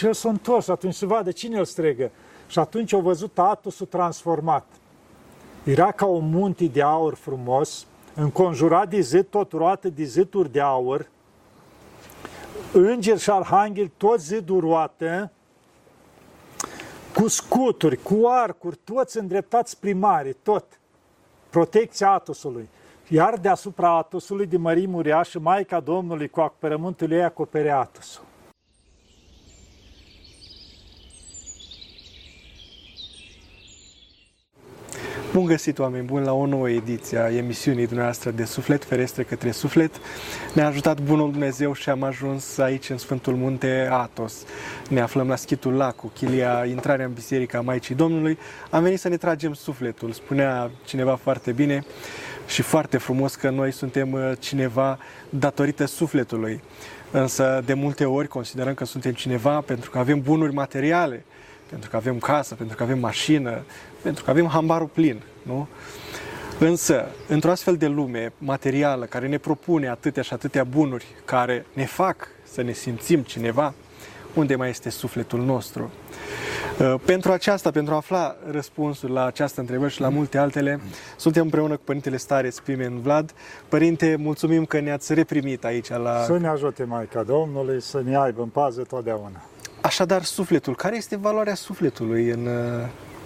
Și el s-a întors, atunci se vadă cine îl strigă. Și atunci au văzut Atosul transformat. Era ca un munte de aur frumos, înconjurat de zid, tot roată de ziduri de aur, îngeri și arhangheli, tot ziduri roată, cu scuturi, cu arcuri, toți îndreptați spre mare, tot. Protecția Atosului. Iar deasupra Atosului de mărime uriașă, Maica Domnului cu acoperământul ei acoperea Atosul. Bun găsit, oameni buni, la o nouă ediție a emisiunii dumneavoastră de Suflet Ferestre către Suflet. Ne-a ajutat bunul Dumnezeu și am ajuns aici, în Sfântul Munte Athos. Ne aflăm la Schitul Lacu, chilia, intrarea în Biserica Maicii Domnului. Am venit să ne tragem sufletul. Spunea cineva foarte bine și foarte frumos că noi suntem cineva datorită sufletului. Însă, de multe ori, considerăm că suntem cineva pentru că avem bunuri materiale, pentru că avem casă, pentru că avem mașină, pentru că avem hambarul plin, nu? Însă, într-o astfel de lume materială care ne propune atâtea și atâtea bunuri, care ne fac să ne simțim cineva, unde mai este sufletul nostru? Pentru aceasta, pentru a afla răspunsul la această întrebări și la multe altele, suntem împreună cu Părintele Stareț Pimen Vlad. Părinte, mulțumim că ne-ați reprimit aici la... Să ne ajute Maica Domnului, să ne aibă în pază totdeauna. Așadar, sufletul. Care este valoarea sufletului în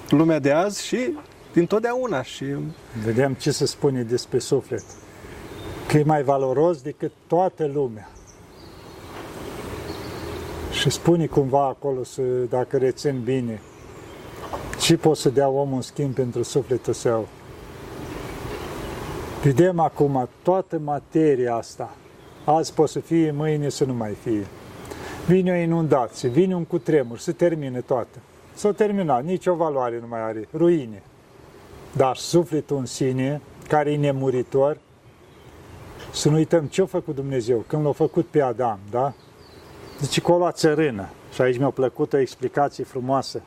lumea de azi și din totdeauna? Și... Vedem ce se spune despre suflet. Că e mai valoros decât toată lumea. Și spune cumva acolo, dacă rețin bine, ce poate să dea omul în schimb pentru sufletul său. Vedem acum toată materia asta. Azi poate să fie, mâine să nu mai fie. Vine o inundație, vine un cutremur, se termină toată. S-a terminat, nicio valoare nu mai are, ruine. Dar sufletul în sine, care e nemuritor, să nu uităm ce a făcut Dumnezeu, când l-a făcut pe Adam, da? Zice că o lua țărână, și aici mi-a plăcut o explicație frumoasă.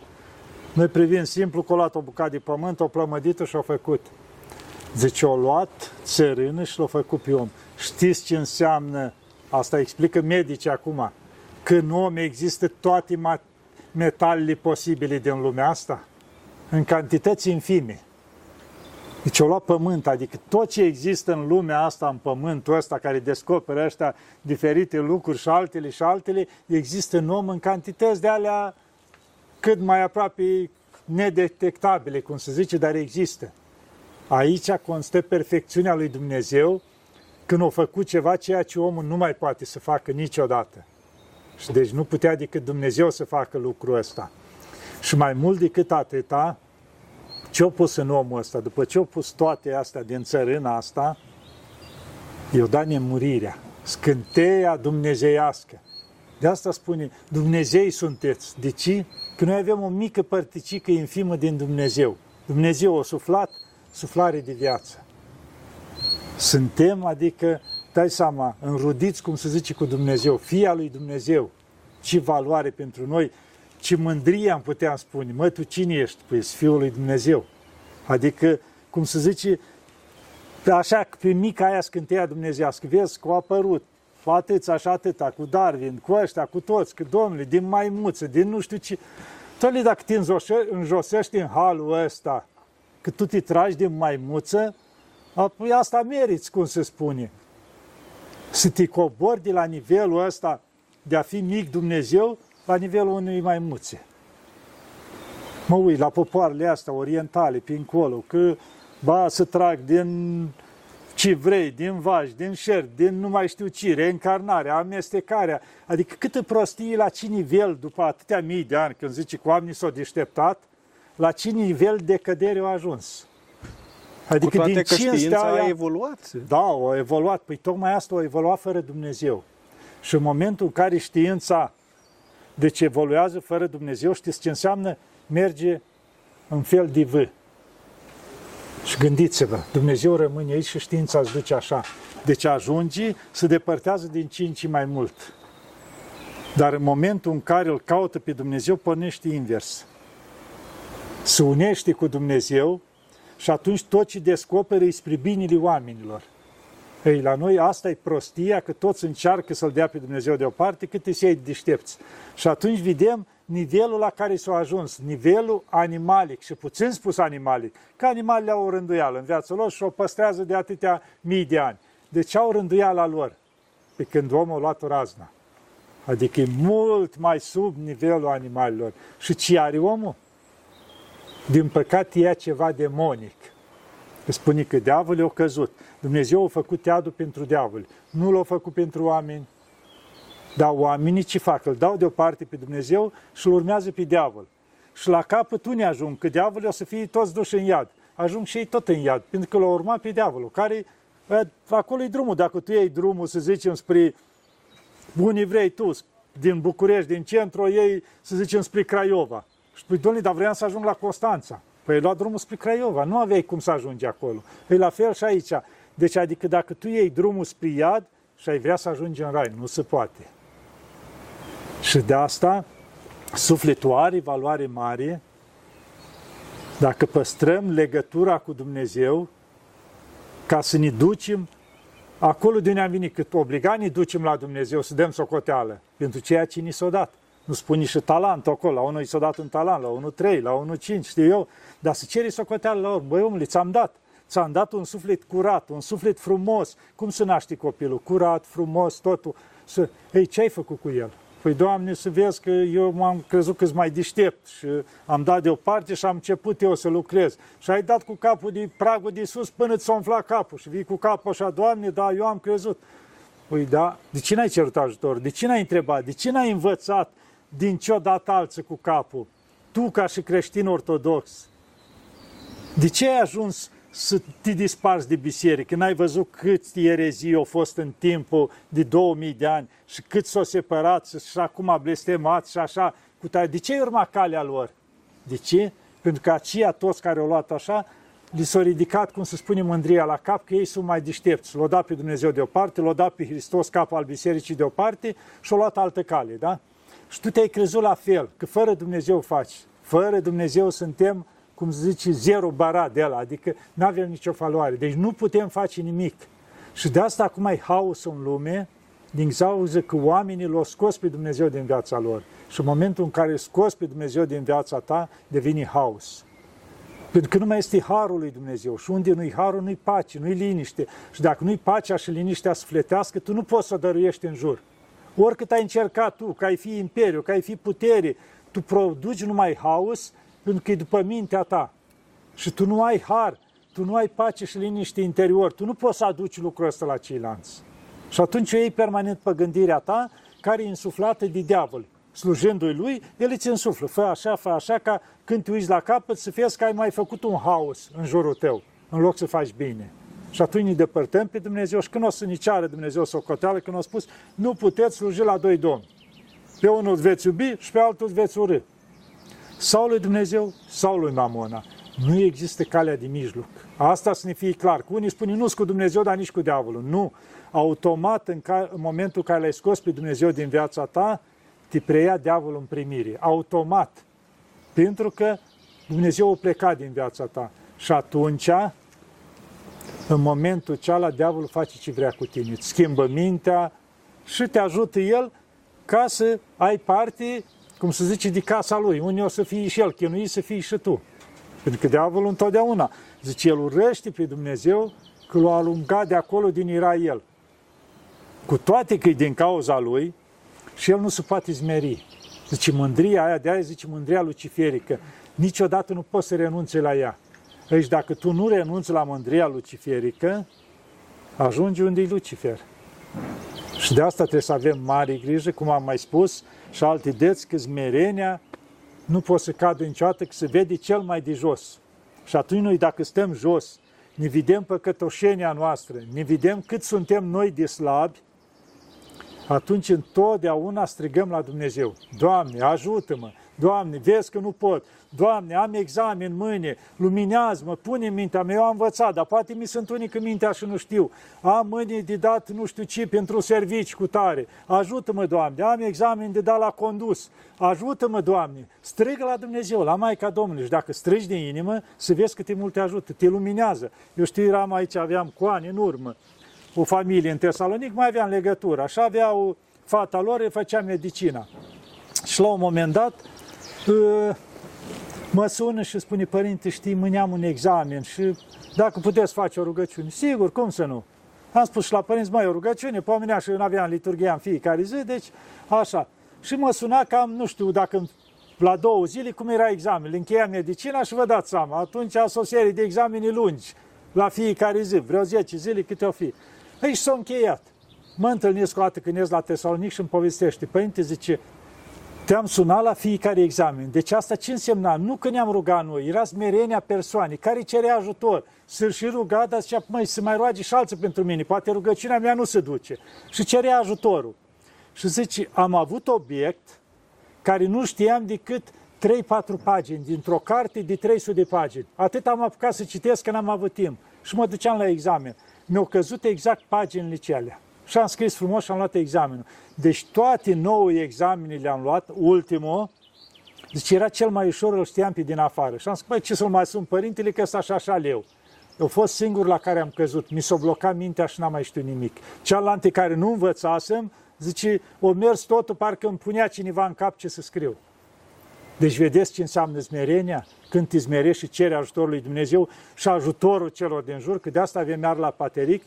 Noi privim simplu că o luat o bucată de pământ, o plămădit-o și o făcut. Zice, o luat țărână și l-a făcut pe om. Știți ce înseamnă, asta explică medicii acum, că în om există toate metalele posibile din lumea asta, în cantități infime. Deci au luat pământ, adică tot ce există în lumea asta, în pământul ăsta, care descoperă ăștia diferite lucruri și altele, există în om în cantități de alea cât mai aproape nedetectabile, cum se zice, dar există. Aici constă perfecțiunea lui Dumnezeu când a făcut ceva, ceea ce omul nu mai poate să facă niciodată. Și deci nu putea decât Dumnezeu să facă lucrul ăsta. Și mai mult decât atâta, ce-a pus în omul ăsta, după ce-a pus toate astea din țărâna asta, i-a dat nemurirea, scânteia dumnezeiască. De asta spune, Dumnezei sunteți. De ce? Că noi avem o mică părticică infimă din Dumnezeu. Dumnezeu a suflat, suflare de viață. Suntem, adică, dai seama, înrudiți, cum se zice, cu Dumnezeu, fia lui Dumnezeu. Ce valoare pentru noi, ce mândrie am putea spune. Mă, tu cine ești? Păi, fiul lui Dumnezeu. Adică, cum se zice, așa, pe mica aia scânteia dumnezeiască, vezi că a apărut cu atâția și atâta, cu Darwin, cu ăștia, cu toți, că domnule, din maimuță, din nu știu ce. Tăi, dacă te înjosești în halul ăsta, că tu te tragi din maimuță, apoi asta meriți, cum se spune. Să te cobori de la nivelul ăsta de a fi mic Dumnezeu la nivelul unui maimuțe. Mă uit la popoarele astea orientale, prin colo, că ba să trag din civrei, din vaci, din șerpi, din nu mai știu ce, reîncarnarea, amestecarea. Adică câtă prostie, la ce nivel, după atâtea mii de ani, când zice că oamenii s-au deșteptat, la ce nivel de cădere au ajuns. Adică din cinstea aia, a evoluat. Da, a evoluat. Păi tocmai asta a evoluat fără Dumnezeu. Și în momentul în care știința, deci evoluează fără Dumnezeu, știți ce înseamnă? Merge în fel de vâ. Și gândiți-vă, Dumnezeu rămâne aici și știința îți duce așa. Deci ajunge, se depărtează din ce în ce mai mult. Dar în momentul în care îl caută pe Dumnezeu, pornește invers. Se unește cu Dumnezeu. Și atunci tot ce descoperă e spre binele oamenilor. Ei, la noi asta e prostia, că toți încearcă să-L dea pe Dumnezeu deoparte, cât îi se deștepți. Și atunci vedem nivelul la care s-a ajuns, nivelul animalic și puțin spus animalic, că animalele au o rânduială în viața lor și o păstrează de atâtea mii de ani. Deci au rânduiala lor, pe când omul a luat razna. Adică e mult mai sub nivelul animalilor. Și ce are omul? Din păcate ia ceva demonic. Spune că diavolul i-a căzut. Dumnezeu a făcut iadul pentru diavol. Nu l-a făcut pentru oameni. Dar oamenii ce fac? Îl dau deoparte pe Dumnezeu și îl urmează pe diavol. Și la capăt unii ajung, că diavolul o să fie toți duși în iad. Ajung și ei tot în iad, pentru că l-au urmat pe diavolul, care acolo e drumul. Dacă tu iei drumul, să zicem, spre unii vrei tu, din București, din centru, o iei, să zicem, spre Craiova. Și spui, Doamne, dar vreau să ajung la Constanța. Păi ai luat drumul spre Craiova, nu aveai cum să ajungi acolo. Păi la fel și aici. Deci, adică dacă tu iei drumul spre iad și ai vrea să ajungi în rai, nu se poate. Și de asta, sufletul are valoare mare. Dacă păstrăm legătura cu Dumnezeu, ca să ne ducem acolo de unde am venit, cât obligat ne ducem la Dumnezeu să dăm socoteală pentru ceea ce ni s-a dat. Nu spune și talentul acolo, la unul i s-a dat un talent, la unul 3, la unul 5, știu eu, dar să ceri socoteală la urmă. Băi omule, ți-am dat un suflet curat, un suflet frumos. Cum să naște copilul? Curat, frumos, totul. Ei, ce ai făcut cu el? Păi, Doamne, să vezi că eu m-am crezut că-s mai deștept și am dat deoparte și am început eu să lucrez. Și ai dat cu capul de pragul de sus până ți s-a umflat capul și vii cu capul așa, Doamne, da, eu am crezut. Păi, da, de ce n-ai cerut ajutor? De ce n-ai întrebat? De ce n-ai învățat din ce-o dat alții cu capul? Tu, ca și creștin ortodox, de ce ai ajuns să te disparți de biserică? N-ai văzut câți erezii au fost în timpul de 2000 de ani și cât s-au separat și acum blestemați și așa. De ce ai urmat calea lor? De ce? Pentru că aceia toți care au luat așa, li s-a ridicat, cum se spune, mândria la cap, că ei sunt mai deștepți. L-au dat pe Dumnezeu deoparte, l-au dat pe Hristos, capul al bisericii, deoparte și au luat altă cale, da? Și tu te-ai crezut la fel, că fără Dumnezeu faci. Fără Dumnezeu suntem, cum se zice, zero bara de ăla, adică nu avem nicio valoare. Deci nu putem face nimic. Și de asta acum e haos în lume, din cauza că oamenii l-au scos pe Dumnezeu din viața lor. Și în momentul în care scos pe Dumnezeu din viața ta, devine haos. Pentru că nu mai este harul lui Dumnezeu. Și unde nu-i harul, nu-i pace, nu-i liniște. Și dacă nu-i pacea și liniștea sufletească, tu nu poți să o dăruiești în jur. Oricât ai încercat tu, că ai fi imperiu, că ai fi putere, tu produci numai haos, pentru că e după mintea ta. Și tu nu ai har, tu nu ai pace și liniște interior, tu nu poți să aduci lucrul ăsta la ceilalți. Și atunci o iei permanent pe gândirea ta, care e însuflată de diavol. Slujându-i lui, el îți însuflă. Fă așa, ca când te uiți la capăt să vezi că ai mai făcut un haos în jurul tău, în loc să faci bine. Și atunci ne depărtăm pe Dumnezeu și când o să ne ceară Dumnezeu socoteală, când o spus, nu puteți sluji la doi domni. Pe unul veți iubi și pe altul veți urî. Sau lui Dumnezeu, sau lui Mamona. Nu există calea de mijloc. Asta să ne fie clar. Că unii spune, nu-s cu Dumnezeu, dar nici cu diavolul. Nu. Automat, în momentul în care l-ai scos pe Dumnezeu din viața ta, te preia diavolul în primire. Automat. Pentru că Dumnezeu o pleca din viața ta. Și atunci, în momentul cealaltă, diavolul face ce vrea cu tine. Îți schimbă mintea și te ajută el ca să ai parte, cum se zice, de casa lui. Unii o să fii și el chinuit, să fii și tu. Pentru că diavolul întotdeauna, zice, el urăște pe Dumnezeu că l-a alungat de acolo din era el. Cu toate că e din cauza lui și el nu se poate zmeri. Zice, mândria aia de aia, zice, mândria luciferică. Niciodată nu poți să renunți la ea. Deci dacă tu nu renunți la mândria luciferică, ajungi unde e Lucifer. Și de asta trebuie să avem mare grijă, cum am mai spus, și alte deți, că smerenia nu poți să cadă niciodată, că se vede cel mai de jos. Și atunci noi, dacă stăm jos, ne vedem păcătoșenia noastră, ne vedem cât suntem noi de slabi, atunci întotdeauna strigăm la Dumnezeu. Doamne, ajută-mă! Doamne, vezi că nu pot! Doamne, am examen mâine, luminează-mă, pune mintea mea, eu am învățat, dar poate mi sunt unii că mintea și nu știu. Am mâine de dat nu știu ce pentru servici cu tare. Ajută-mă, Doamne, am examen de dat la condus. Ajută-mă, Doamne, strigă la Dumnezeu, la Maica Domnului. Și dacă strigi din inimă, să vezi cât de mult te ajută, te luminează. Eu știu, eram aici, aveam cu ani în urmă. o familie în Tesalonic, mai aveam legătură. Așa aveau fata lor, îi făcea medicina. Și la un moment dat mă sună și spune, părinte, știi, mâine am un examen și dacă puteți face o rugăciune. Sigur, cum să nu? Am spus și la părinți, măi, o rugăciune, pomenea și eu n-aveam liturghia în fiecare zi, deci așa. Și mă suna cam, nu știu, dacă la 2 zile, cum era examen, încheia medicina și vă dați seama, atunci a fost o serie de exameni lungi, la fiecare zi, vreo 10 zile, câte o fi. Ei, și s-a încheiat. Mă întâlnesc o dată când ies la Tesalonic și îmi povestește, părinte, zice, te-am sunat la fiecare examen. Deci asta ce însemna? Nu că ne-am rugat noi, era smerenia persoanei care cerea ajutor. S-a și rugat, dar zicea, măi, să mai roage și alții pentru mine, poate rugăciunea mea nu se duce. Și cerea ajutorul. Și zice, am avut obiect care nu știam decât 3-4 pagini, dintr-o carte de 300 de pagini. Atât am apucat să citesc că n-am avut timp. Și mă duceam la examen. Mi-au căzut exact paginile cealea. Și am scris frumos și am luat examenul. Deci toate 9 examenele am luat, ultimul, deci era cel mai ușor, îl știam pe din afară. Și am spus, băi, ce să-l mai sun părintele, că ăsta așa leu. Eu fost singur la care am căzut, mi s-a blocat mintea și n-am mai știut nimic. Cealaltă care nu învățasem, zice, o mers totul, parcă îmi punea cineva în cap ce să scriu. Deci vedeți ce înseamnă smerenia? Când te smerești și ceri ajutorul lui Dumnezeu și ajutorul celor din jur, că de asta avem iar la Pateric,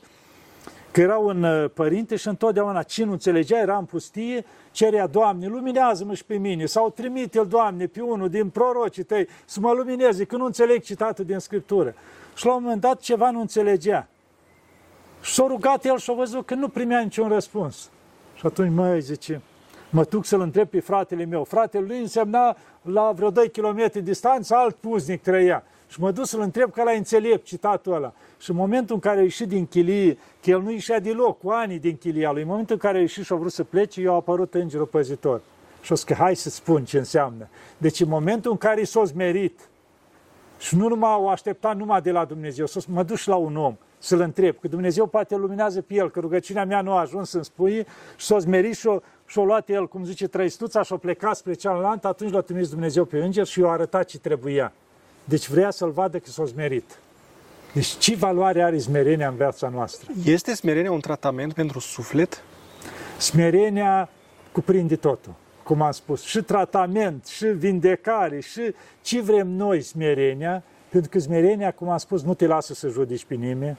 că era un părinte și întotdeauna cine nu înțelegea, era în pustie, cerea, Doamne, luminează-mă și pe mine, sau trimite-l, Doamne, pe unul din prorocii tăi să mă lumineze, că nu înțeleg citatul din Scriptură. Și la un moment dat ceva nu înțelegea. Și s-a rugat el și a văzut că nu primea niciun răspuns. Și atunci, măi, zice, mă duc să-l întreb pe fratele meu. Fratele lui însemna la vreo 2 km distanță, alt puznic trăia. Și mă duc să-l întreb că l-a înțelept citatul ăla. Și în momentul în care a ieșit din chilie, că el nu ieșea deloc, cu ani din chilia lui, în momentul în care a ieșit și a vrut să plece, i-a apărut îngerul păzitor. Și a zis că hai să-ți spun ce înseamnă. Deci în momentul în care s-a smerit și nu numai o așteptat numai de la Dumnezeu, s-a zis, mă duc la un om să-l întreb, că Dumnezeu poate luminează pe el, că rugăciunea mea nu a ajuns să-mi spui, și s-a smerit și-o luat el, cum zice, trăistuța și-o plecat spre cealaltă, atunci l-a trimis Dumnezeu pe înger și i-a arătat ce trebuia. Deci vrea să-l vadă că s-a smerit. Deci ce valoare are smerenia în viața noastră? Este smerenia un tratament pentru suflet? Smerenia cuprinde totul, cum am spus, și tratament, și vindecare, și ce vrem noi smerenia, pentru că smerenia, cum am spus, nu te lasă să judeci pe nimeni.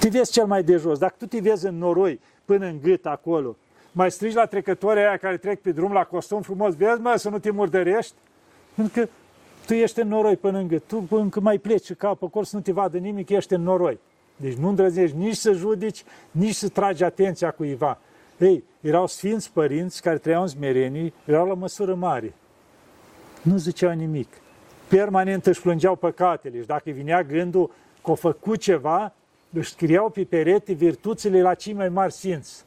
Te vezi cel mai de jos, dacă tu te vezi în noroi până în gât acolo, mai strigi la trecătorii aia care trec pe drum la costum frumos, vezi, mă, să nu te murdărești, pentru că tu ești în noroi până în gât, tu încă mai pleci capul acolo să nu te vadă nimic, ești în noroi. Deci nu îndrăznești nici să judici, nici să tragi atenția cuiva. Ei, erau sfinți părinți care trăiau în smerenie, erau la măsură mare. Nu ziceau nimic. Permanent își plângeau păcatele și dacă vinea gândul că au făcut ceva, își scriau pe perete virtuțile la cei mai mari sfinți.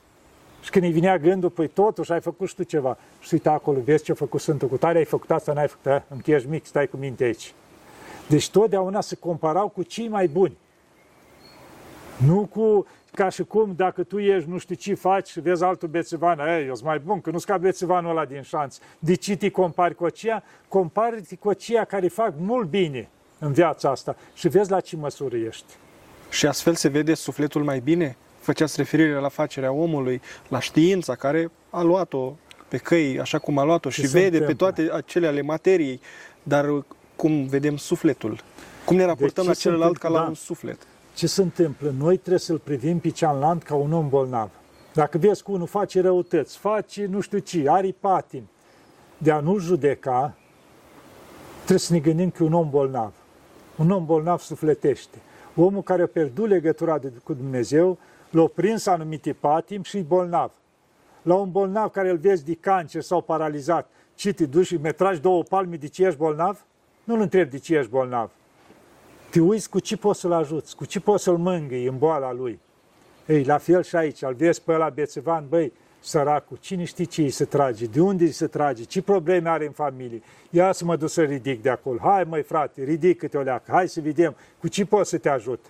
Și când îi vinea gândul, păi totuși ai făcut și tu ceva. Și uita acolo, vezi ce a făcut Sfântul cu tare, ai făcut asta, n-ai făcut aia, încă ești mic, stai cu minte aici. Deci totdeauna se comparau cu cei mai buni. Nu cu, ca și cum, dacă tu ești, nu știu ce faci și vezi altul bețivan, ei, eu-s mai bun, că nu-s ca bețivanul ăla din șanț. De ce te compari cu aceea? Compari-te cu aceea care fac mult bine în viața asta și vezi la ce măsură ești. Și astfel se vede sufletul mai bine? Făceați referire la facerea omului, la știința care a luat-o pe căi, așa cum a luat-o și vede pe toate acele ale materiei, dar cum vedem sufletul? Cum ne raportăm la celălalt ca la un suflet? Ce se întâmplă? Noi trebuie să-l privim pe cealaltă ca un om bolnav. Dacă vezi că unul face răutăți, face nu știu ce, are patini, de a nu judeca, trebuie să ne gândim că e un om bolnav. Un om bolnav sufletește. Omul care a pierdut legătura cu Dumnezeu, l-a prins anumite patimi și e bolnav. La un bolnav care îl vezi de cancer sau paralizat, ce te duci și tragi 2 palme de ce ești bolnav? Nu-l întrebi de ce ești bolnav. Te uiți cu ce poți să-l ajuți, cu ce poți să-l mângâi în boala lui. Ei, la fel și aici, îl vezi pe ăla bețivan, băi, săracul, cine știe ce îi se trage, de unde îi se trage, ce probleme are în familie. Ia să mă duc să ridic de acolo. Hai, măi, frate, ridică-te o leacă, hai să vedem cu ce poți să te ajut.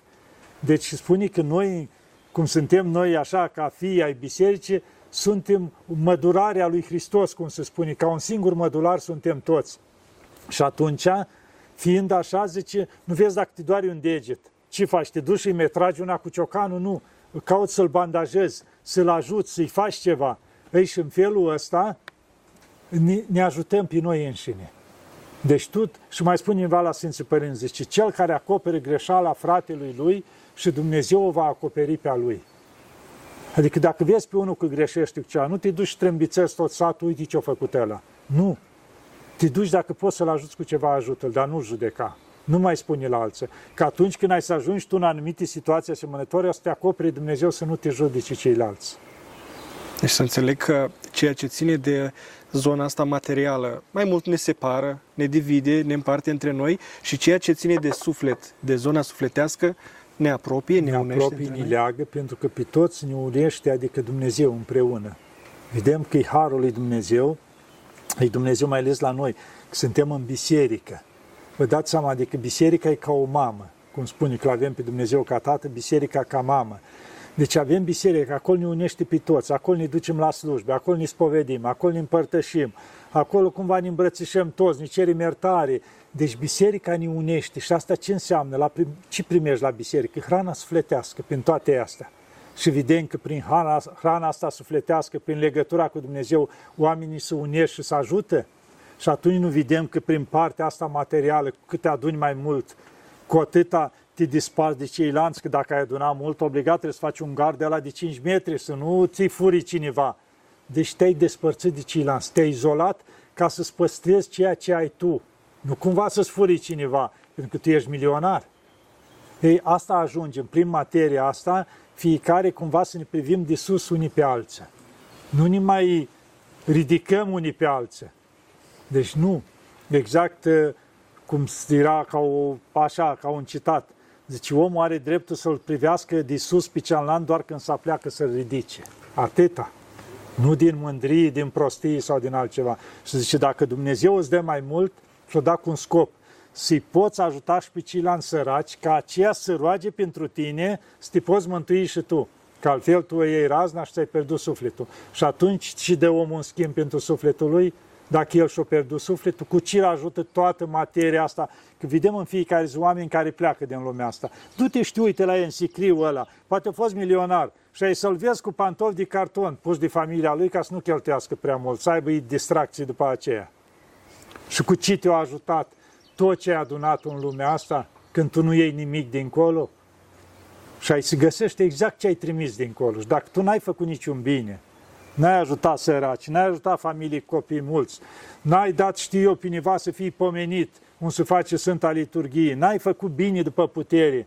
Deci spune că noi, cum suntem noi așa ca fii ai bisericii, suntem mădurarea lui Hristos, cum se spune, ca un singur mădular suntem toți. Și atunci, fiind așa, zice, nu vezi dacă te doare un deget, ce faci, te duci și îi tragi una cu ciocanul? Nu, cauți să-l bandajezi, să-l ajuți, să-i faci ceva. Ei, și în felul ăsta ne ajutăm pe noi înșine. Deci tu, și mai spune cineva la Sfinții Părinți, zice, cel care acopere greșeala fratelui lui și Dumnezeu o va acoperi pe a lui. Adică dacă vezi pe unul că greșește cu ceva, nu te duci și trâmbițezi tot satul, uite ce-a făcut ăla. Nu. Te duci, dacă poți să-l ajuți cu ceva, ajută-l, dar nu judeca. Nu mai spune la alții. Că atunci când ai să ajungi tu în anumite situații asemănătoare, o să te acopere Dumnezeu să nu te judece ceilalți. Deci să înțeleg că ceea ce ține de zona asta materială mai mult ne separă, ne divide, ne împarte între noi, și ceea ce ține de suflet, de zona sufletească, ne apropie, ne unește, ne leagă, pentru că pe toți ne unește, adică Dumnezeu împreună. Vedem că e harul lui Dumnezeu, e Dumnezeu mai ales la noi, că suntem în biserică. Vă dați seama, adică biserica e ca o mamă, cum spune că avem pe Dumnezeu ca tată, biserica ca mamă. Deci avem biserică, acolo ne unește pe toți, acolo ne ducem la slujbe, acolo ne spovedim, acolo ne împărtășim, acolo cumva ne îmbrățișăm toți, ne cerem iertare. Deci biserica ne unește, și asta ce înseamnă? Ce primești la biserică? Hrana sufletească prin toate astea. Și evident că prin hrana asta sufletească, prin legătura cu Dumnezeu, oamenii se unesc și se ajută. Și atunci nu vedem că prin partea asta materială, cu cât te aduni mai mult, cu atâta te disparți de ceilalți, că dacă ai adunat mult, obligat trebuie să faci un gard de ăla de 5 metri, să nu ți-i furi cineva. Deci te-ai despărțit de ceilalți, te-ai izolat ca să-ți păstrezi ceea ce ai tu. Nu cumva să-ți furi cineva, pentru că tu ești milionar. Ei, asta ajungem, prin materia asta, fiecare cumva să ne privim de sus unii pe alții. Nu ne mai ridicăm unii pe alții. Deci nu, exact cum era ca un citat, zice, omul are dreptul să-l privească de sus pe cealaltă doar când se apleacă să-l ridice. Atâta. Nu din mândrie, din prostie sau din altceva. Și zice, dacă Dumnezeu îți dă mai mult, și-o da cu un scop, să-i poți ajuta și pe ceilalți săraci, ca aceea să roage pentru tine, să te poți mântui și tu. Că altfel tu iei razna și ți-ai pierdut sufletul. Și atunci și dă omul în schimb pentru sufletul lui. Dacă el și-o pierdut sufletul, cu ce ajută toată materia asta? Că vedem în fiecare zi oameni care pleacă din lumea asta. Du-te și uite la el în sicriu ăla, poate a fost milionar, și ai să-l vezi cu pantofi de carton pus de familia lui ca să nu cheltuiască prea mult, să aibă distracții după aceea. Și cu ce te-a ajutat tot ce ai adunat în lumea asta, când tu nu iei nimic dincolo? Și ai să găsești exact ce ai trimis dincolo. Și dacă tu n-ai făcut niciun bine, n-ai ajutat săraci, n-ai ajutat familii, copii mulți, n-ai dat, știu eu, pineva să fii pomenit, cum se face Sfânta Liturghie, n-ai făcut bine după putere,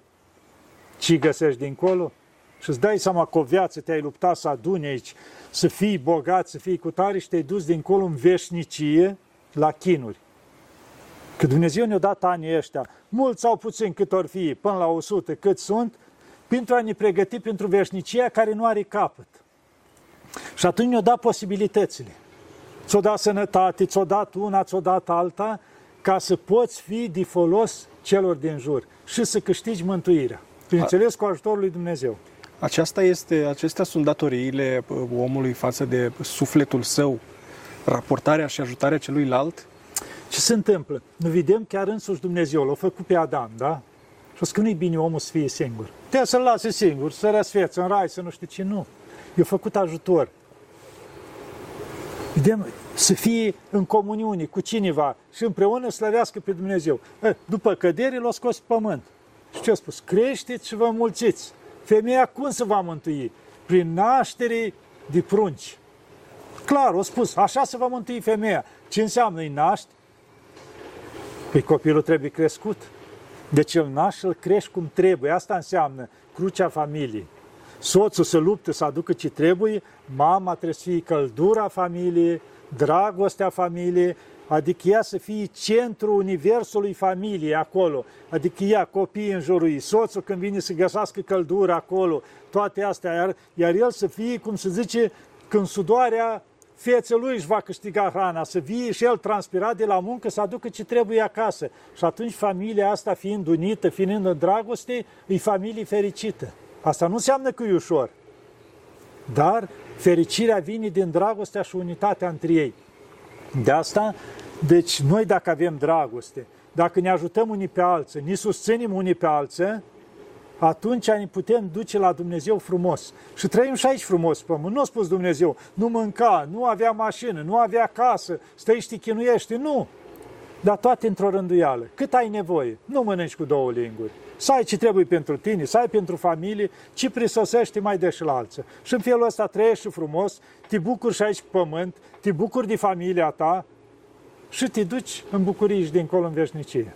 ci găsești dincolo? Și îți dai seama că o viață te-ai luptat să aduni aici, să fii bogat, să fii cu tare, și te-ai dus dincolo în veșnicie la chinuri. Că Dumnezeu ne-a dat anii ăștia, mulți sau puțini, cât or fi, până la 100, cât sunt, pentru a ne pregăti pentru veșnicia care nu are capăt. Și atunci ne-o dat posibilitățile. Ți-o dat sănătate, ți-o dat una, ți-o dat alta, ca să poți fi de folos celor din jur și să câștigi mântuirea. Bineînțeles, cu ajutorul lui Dumnezeu. Acestea sunt datoriile omului față de sufletul său, raportarea și ajutarea celuilalt? Ce se întâmplă? Nu vedem chiar însuși Dumnezeu, l-a făcut pe Adam, da? Și o spune că nu-i bine omul să fie singur. Trebuie să-l lase singur, să răsfețe în rai, să nu știu ce, nu. I-a făcut ajutor. Vedem, să fie în comuniune cu cineva și împreună slăvească pe Dumnezeu. După cădere l-a scos pe pământ. Și ce a spus? Creșteți și vă mulțiți. Femeia cum se va mântui? Prin naștere de prunci. Clar, a spus, așa se va mântui femeia. Ce înseamnă îi naști? Păi copilul trebuie crescut. Deci îl naști și îl crești cum trebuie. Asta înseamnă crucea familiei. Soțul se luptă să aducă ce trebuie, mama trebuie să fie căldura familiei, dragostea familiei, adică ea să fie centrul universului familiei acolo, adică ea, copiii în jurul ei, soțul când vine să găsească căldura acolo, toate astea, iar el să fie, cum se zice, când sudoarea fețelui își va câștiga hrana, să vie și el transpirat de la muncă, să aducă ce trebuie acasă. Și atunci familia asta, fiind unită, fiind în dragoste, e familie fericită. Asta nu înseamnă că e ușor, dar fericirea vine din dragostea și unitatea între ei. De asta, deci noi dacă avem dragoste, dacă ne ajutăm unii pe alții, ne susținem unii pe alții, atunci ne putem duce la Dumnezeu frumos. Și trăim și aici frumos, pământ. Nu a spus Dumnezeu, nu mânca, nu avea mașină, nu avea casă, stai și te chinuiești, nu. Dar toate într-o rânduială. Cât ai nevoie, nu mănânci cu două linguri. Să ai ce trebuie pentru tine, să ai pentru familie, ce prisosești mai de și la alții. Și în felul ăsta trăiești și frumos, te bucuri și aici pe pământ, te bucuri de familia ta și te duci în bucurie și dincolo în veșnicie.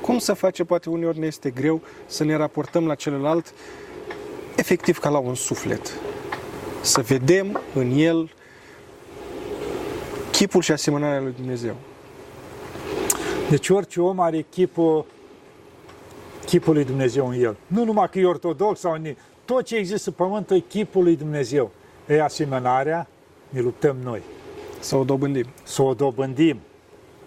Cum se face, poate uneori ne este greu să ne raportăm la celălalt efectiv ca la un suflet. Să vedem în el chipul și asemănarea lui Dumnezeu. Deci orice om are chipul lui Dumnezeu în el. Nu numai că e ortodox sau tot ce există pe pământ e chipul lui Dumnezeu. E asemănarea, ne luptăm noi. Să o dobândim. Să o dobândim.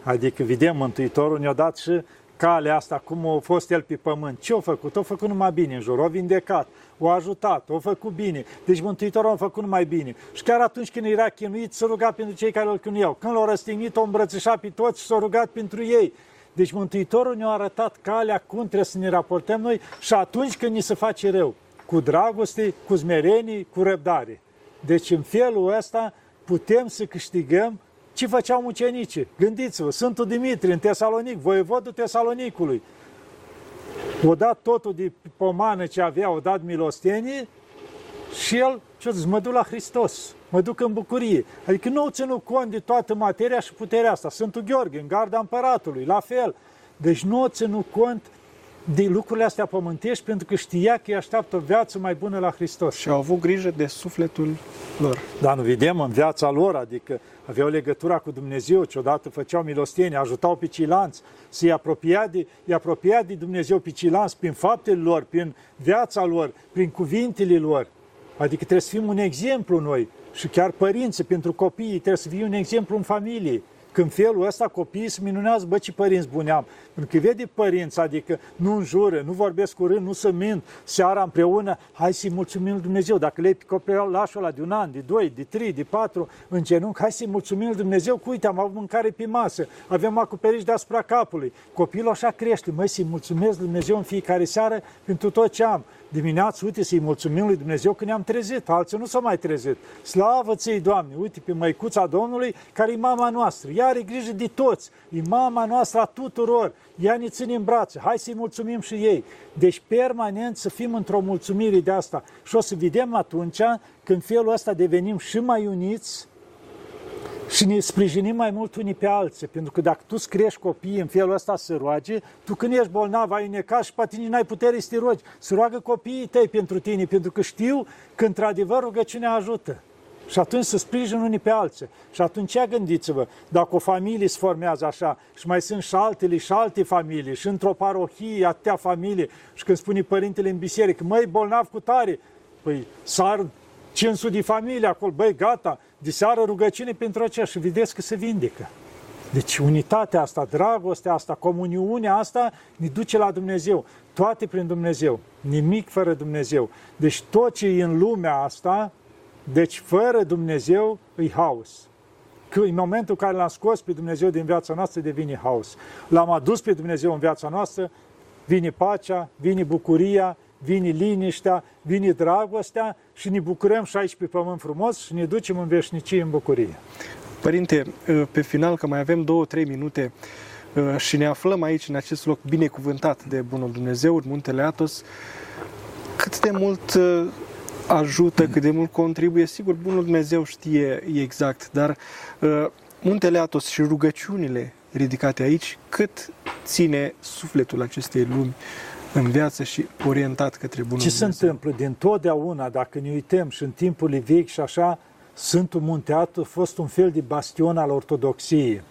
Adică, vedem, Mântuitorul ne-a dat și calea asta, cum a fost el pe pământ. Ce a făcut? A făcut numai bine în jur, a vindecat, a ajutat, a făcut bine. Deci Mântuitorul a făcut numai bine. Și chiar atunci când era chinuit, s-a rugat pentru cei care îl chinuiau. Când l-au răstignit, o îmbrățișat pe toți și s-a rugat pentru ei. Deci Mântuitorul ne-a arătat calea cum trebuie să ne raportăm noi și atunci când ni se face rău. Cu dragoste, cu smerenie, cu răbdare. Deci în felul ăsta putem să câștigăm ce făceau mucenicii. Gândiți-vă, Sfântul Dimitrie în Tesalonic, voievodul Tesalonicului. O dat totul de pomană ce avea, o dat milostenie și el ce-a zis, mă duc la Hristos, mă duc în bucurie. Adică nu au ținut cont de toată materia și puterea asta. Sfântul Gheorghe, în garda împăratului, la fel. Deci nu au ținut cont de lucrurile astea pământești pentru că știa că îi așteaptă o viață mai bună la Hristos. Și au avut grijă de sufletul lor. Dar nu vedem în viața lor, adică aveau legătura cu Dumnezeu, ce odată făceau milostenie, ajutau pe ceilalți, se apropia de Dumnezeu pe ceilalți prin faptele lor, prin viața lor, prin cuvintele lor. Adică trebuie să fim un exemplu noi și chiar părinții pentru copiii trebuie să fie un exemplu în familie. Când felul ăsta copiii se minunează, bă, ce părinți buni am. Pentru că vede părinți, adică nu înjură, nu vorbesc urât, nu se mint, seara împreună, hai să-i mulțumim lui Dumnezeu. Dacă le-ai pe copilașul ăla de 1 an, de 2, de 3, de 4 în genunchi, hai să-i mulțumim lui Dumnezeu că uite, am avut mâncare pe masă, avem acoperiș deasupra capului. Copilul așa crește, măi, să-i mulțumesc lui Dumnezeu în fiecare seară pentru tot ce am. Dimineața, uite, să-i mulțumim lui Dumnezeu că ne-am trezit, alții nu s-au mai trezit. Slavă ție, Doamne, uite pe Măicuța Domnului, care e mama noastră, ea are grijă de toți, e mama noastră a tuturor, ea ne ține în brațe, hai să-i mulțumim și ei. Deci permanent să fim într-o mulțumire de asta și o să vedem atunci când felul ăsta devenim și mai uniți și ne sprijinim mai mult unii pe alții, pentru că dacă tu crești copiii în felul ăsta să roage, tu când ești bolnav, ai unecat și pe tine n-ai putere să te rogi, să roagă copiii tăi pentru tine, pentru că știu că într-adevăr rugăciunea ajută. Și atunci se sprijin unii pe alții. Și atunci gândiți-vă, dacă o familie se formează așa și mai sunt și altele și alte familii și într-o parohie atâtea familii și când spune părintele în biserică, măi, bolnav cu tare, păi sar 500 de familii acolo, băi, gata, de seară rugăciune pentru aceea și vedeți că se vindecă. Deci unitatea asta, dragostea asta, comuniunea asta ne duce la Dumnezeu. Toate prin Dumnezeu, nimic fără Dumnezeu. Deci tot ce e în lumea asta, deci fără Dumnezeu e haos. Că în momentul în care l-am scos pe Dumnezeu din viața noastră devine haos. L-am adus pe Dumnezeu în viața noastră, vine pacea, vine bucuria, vine liniștea, vine dragostea și ne bucurăm și aici pe pământ frumos și ne ducem în veșnicie în bucurie. Părinte, pe final, că mai avem 2-3 minute și ne aflăm aici, în acest loc binecuvântat de bunul Dumnezeu, muntele Athos, cât de mult ajută, cât de mult contribuie, sigur, bunul Dumnezeu știe exact, dar muntele Athos și rugăciunile ridicate aici, cât ține sufletul acestei lumi în viață și orientat către bunul Dumnezeu. Ce se întâmplă? Din totdeauna, dacă ne uităm și în timpul vechi și așa, Sfântul Munte Athos a fost un fel de bastion al ortodoxiei.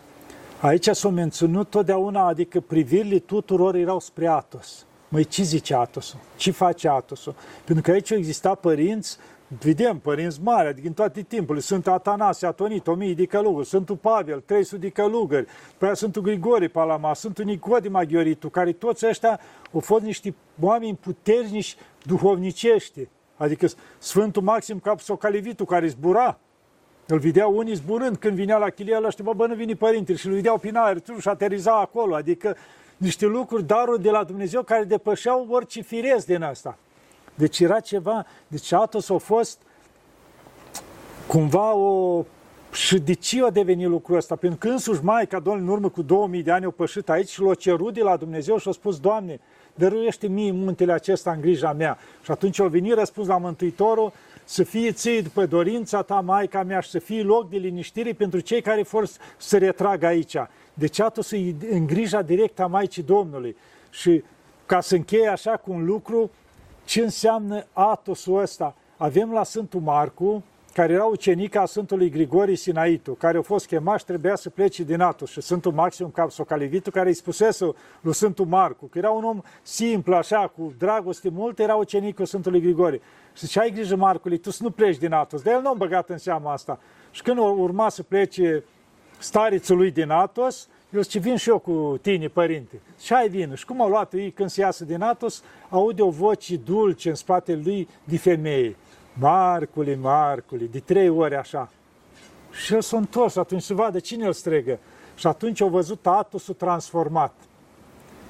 Aici s-a menținut totdeauna, adică privirile tuturor erau spre Athos. Măi, ce zice Athosul? Ce face Athosul? Pentru că aici exista părinți, vedem, părinți mari, adică în toate timpurile. Sfântul Atanasie Atonit, 1000 de călugări, Sfântul Pavel, 300 de călugări, pe aia Sfântul Grigorie Palama, Sfântul Nicodim Aghioritul, care toți ăștia au fost niște oameni puternici duhovnicești. Adică Sfântul Maxim Capsocalivitu, care zbura. Îl vedeau unii zburând când vinea la chilie, ăla știu, bă, nu vine părintele și îl vedeau prin aer, și ateriza acolo, adică niște lucruri, daruri de la Dumnezeu care depășeau orice firesc din asta. Deci era ceva, deci Athosul a fost cumva o... Și de ce a devenit lucrul ăsta? Pentru că însuși Maica Domnului, în urmă cu 2000 de ani, a pășit aici și l-a cerut de la Dumnezeu și a spus: Doamne, dăruiește mie muntele acesta în grija mea. Și atunci a venit răspuns la Mântuitorul: să fie ție după dorința ta, Maica mea, și să fie loc de liniștire pentru cei care vor să retragă aici. Deci Athosul e în grija directă a Maicii Domnului. Și ca să încheie așa cu un lucru, ce înseamnă Athosul ăsta? Avem la Sfântul Marcu, care era ucenic a Sfântului Grigorie Sinaitu, care a fost chemat și trebuia să plece din Athos, și Sfântul Maxim Capsocalivitu, care îi spusese lui Sfântul Marcu, că era un om simplu, așa, cu dragoste multă, era ucenicul Sfântului Grigorie. Și zice: ai grijă, Marcule, tu să nu pleci din Athos. Dar el nu a băgat în seama asta. Și când urma să plece starițul lui din Athos, el zice: vin și eu cu tine, părinte. Și ai vină. Și cum a luat ei când se iasă din Athos, aude o voce dulce în spatele lui de femeie: Marcule, Marcule, de 3 ori așa. Și el s-a întors atunci să vadă cine îl strigă. Și atunci au văzut Athosul transformat.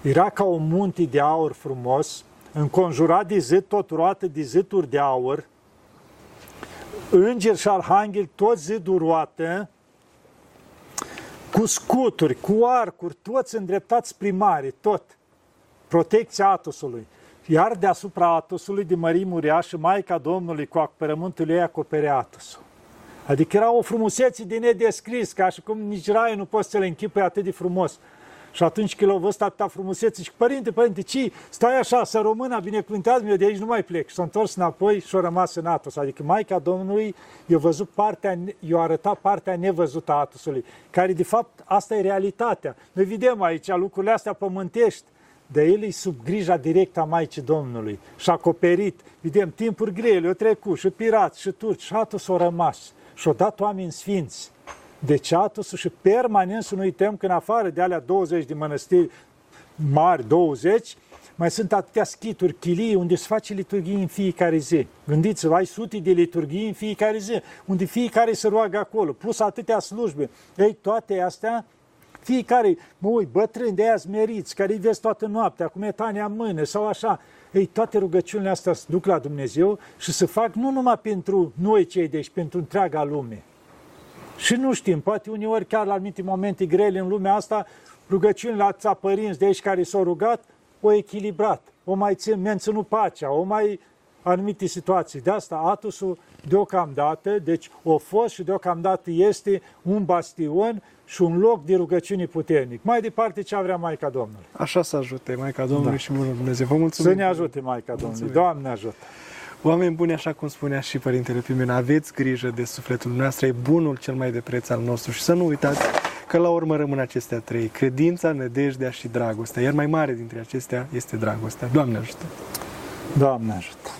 Era ca un munte de aur frumos, înconjurat de zid, tot roată de ziduri de aur, îngeri și arhangheli, tot ziduri roată, cu scuturi, cu arcuri, toți îndreptați spre mare, tot. Protecția Athosului. Iar deasupra Athosului de mărime uriașă, Maica Domnului cu acoperământul ei acoperea Athosul. Adică era o frumusețe de nedescris, ca și cum nici raiul nu poți să le închipui atât de frumos. Și atunci când l-au văzut atâta frumusețe, și părinte, ci stai așa, să româna, binecuvântează-mi, de aici nu mai plec. Și s-a întors înapoi și a rămas în Athos. Adică Maica Domnului i-a arătat partea nevăzută a Athosului, care de fapt asta e realitatea. Noi vedem aici lucrurile astea pământești, de el e sub grija directă a Maicii Domnului și acoperit. Vedem, timpuri grele, o trecut și pirați și turci, și Athosul a rămas și-a dat oameni sfinți. Deci Athosul, și permanent să nu uităm că în afară de alea 20 de mănăstiri mari, 20, mai sunt atâtea schituri, chilii, unde se face liturghie în fiecare zi. Gândiți-vă, ai sute de liturghii în fiecare zi, unde fiecare se roagă acolo, plus atâtea slujbe. Ei, toate astea, fiecare, mă uit, bătrâni de aia smeriți, care îi vezi toată noaptea, cu metania în mână sau așa. Ei, toate rugăciunile astea se duc la Dumnezeu și se fac nu numai pentru noi cei de aici, pentru întreaga lume. Și nu știm, poate uneori chiar la anumite momente grele în lumea asta, rugăciunile la părinți de aici care s-au rugat, o echilibrat, o mai menținut pacea, o mai anumite situații. De asta Athosul deocamdată, deci o fost și deocamdată este un bastion și un loc de rugăciune puternic. Mai departe, ce vrea Maica Domnului. Așa să ajute Maica Domnului, da. Și mă rog Dumnezeu. Vă mulțumim. Să ne ajute Maica Domnului. Doamne ajută! Oameni buni, așa cum spunea și Părintele Pimen, aveți grijă de sufletul nostru, e bunul cel mai de preț al nostru și să nu uitați că la urmă rămân acestea 3, credința, nădejdea și dragostea, iar mai mare dintre acestea este dragostea. Doamne ajută! Doamne ajută!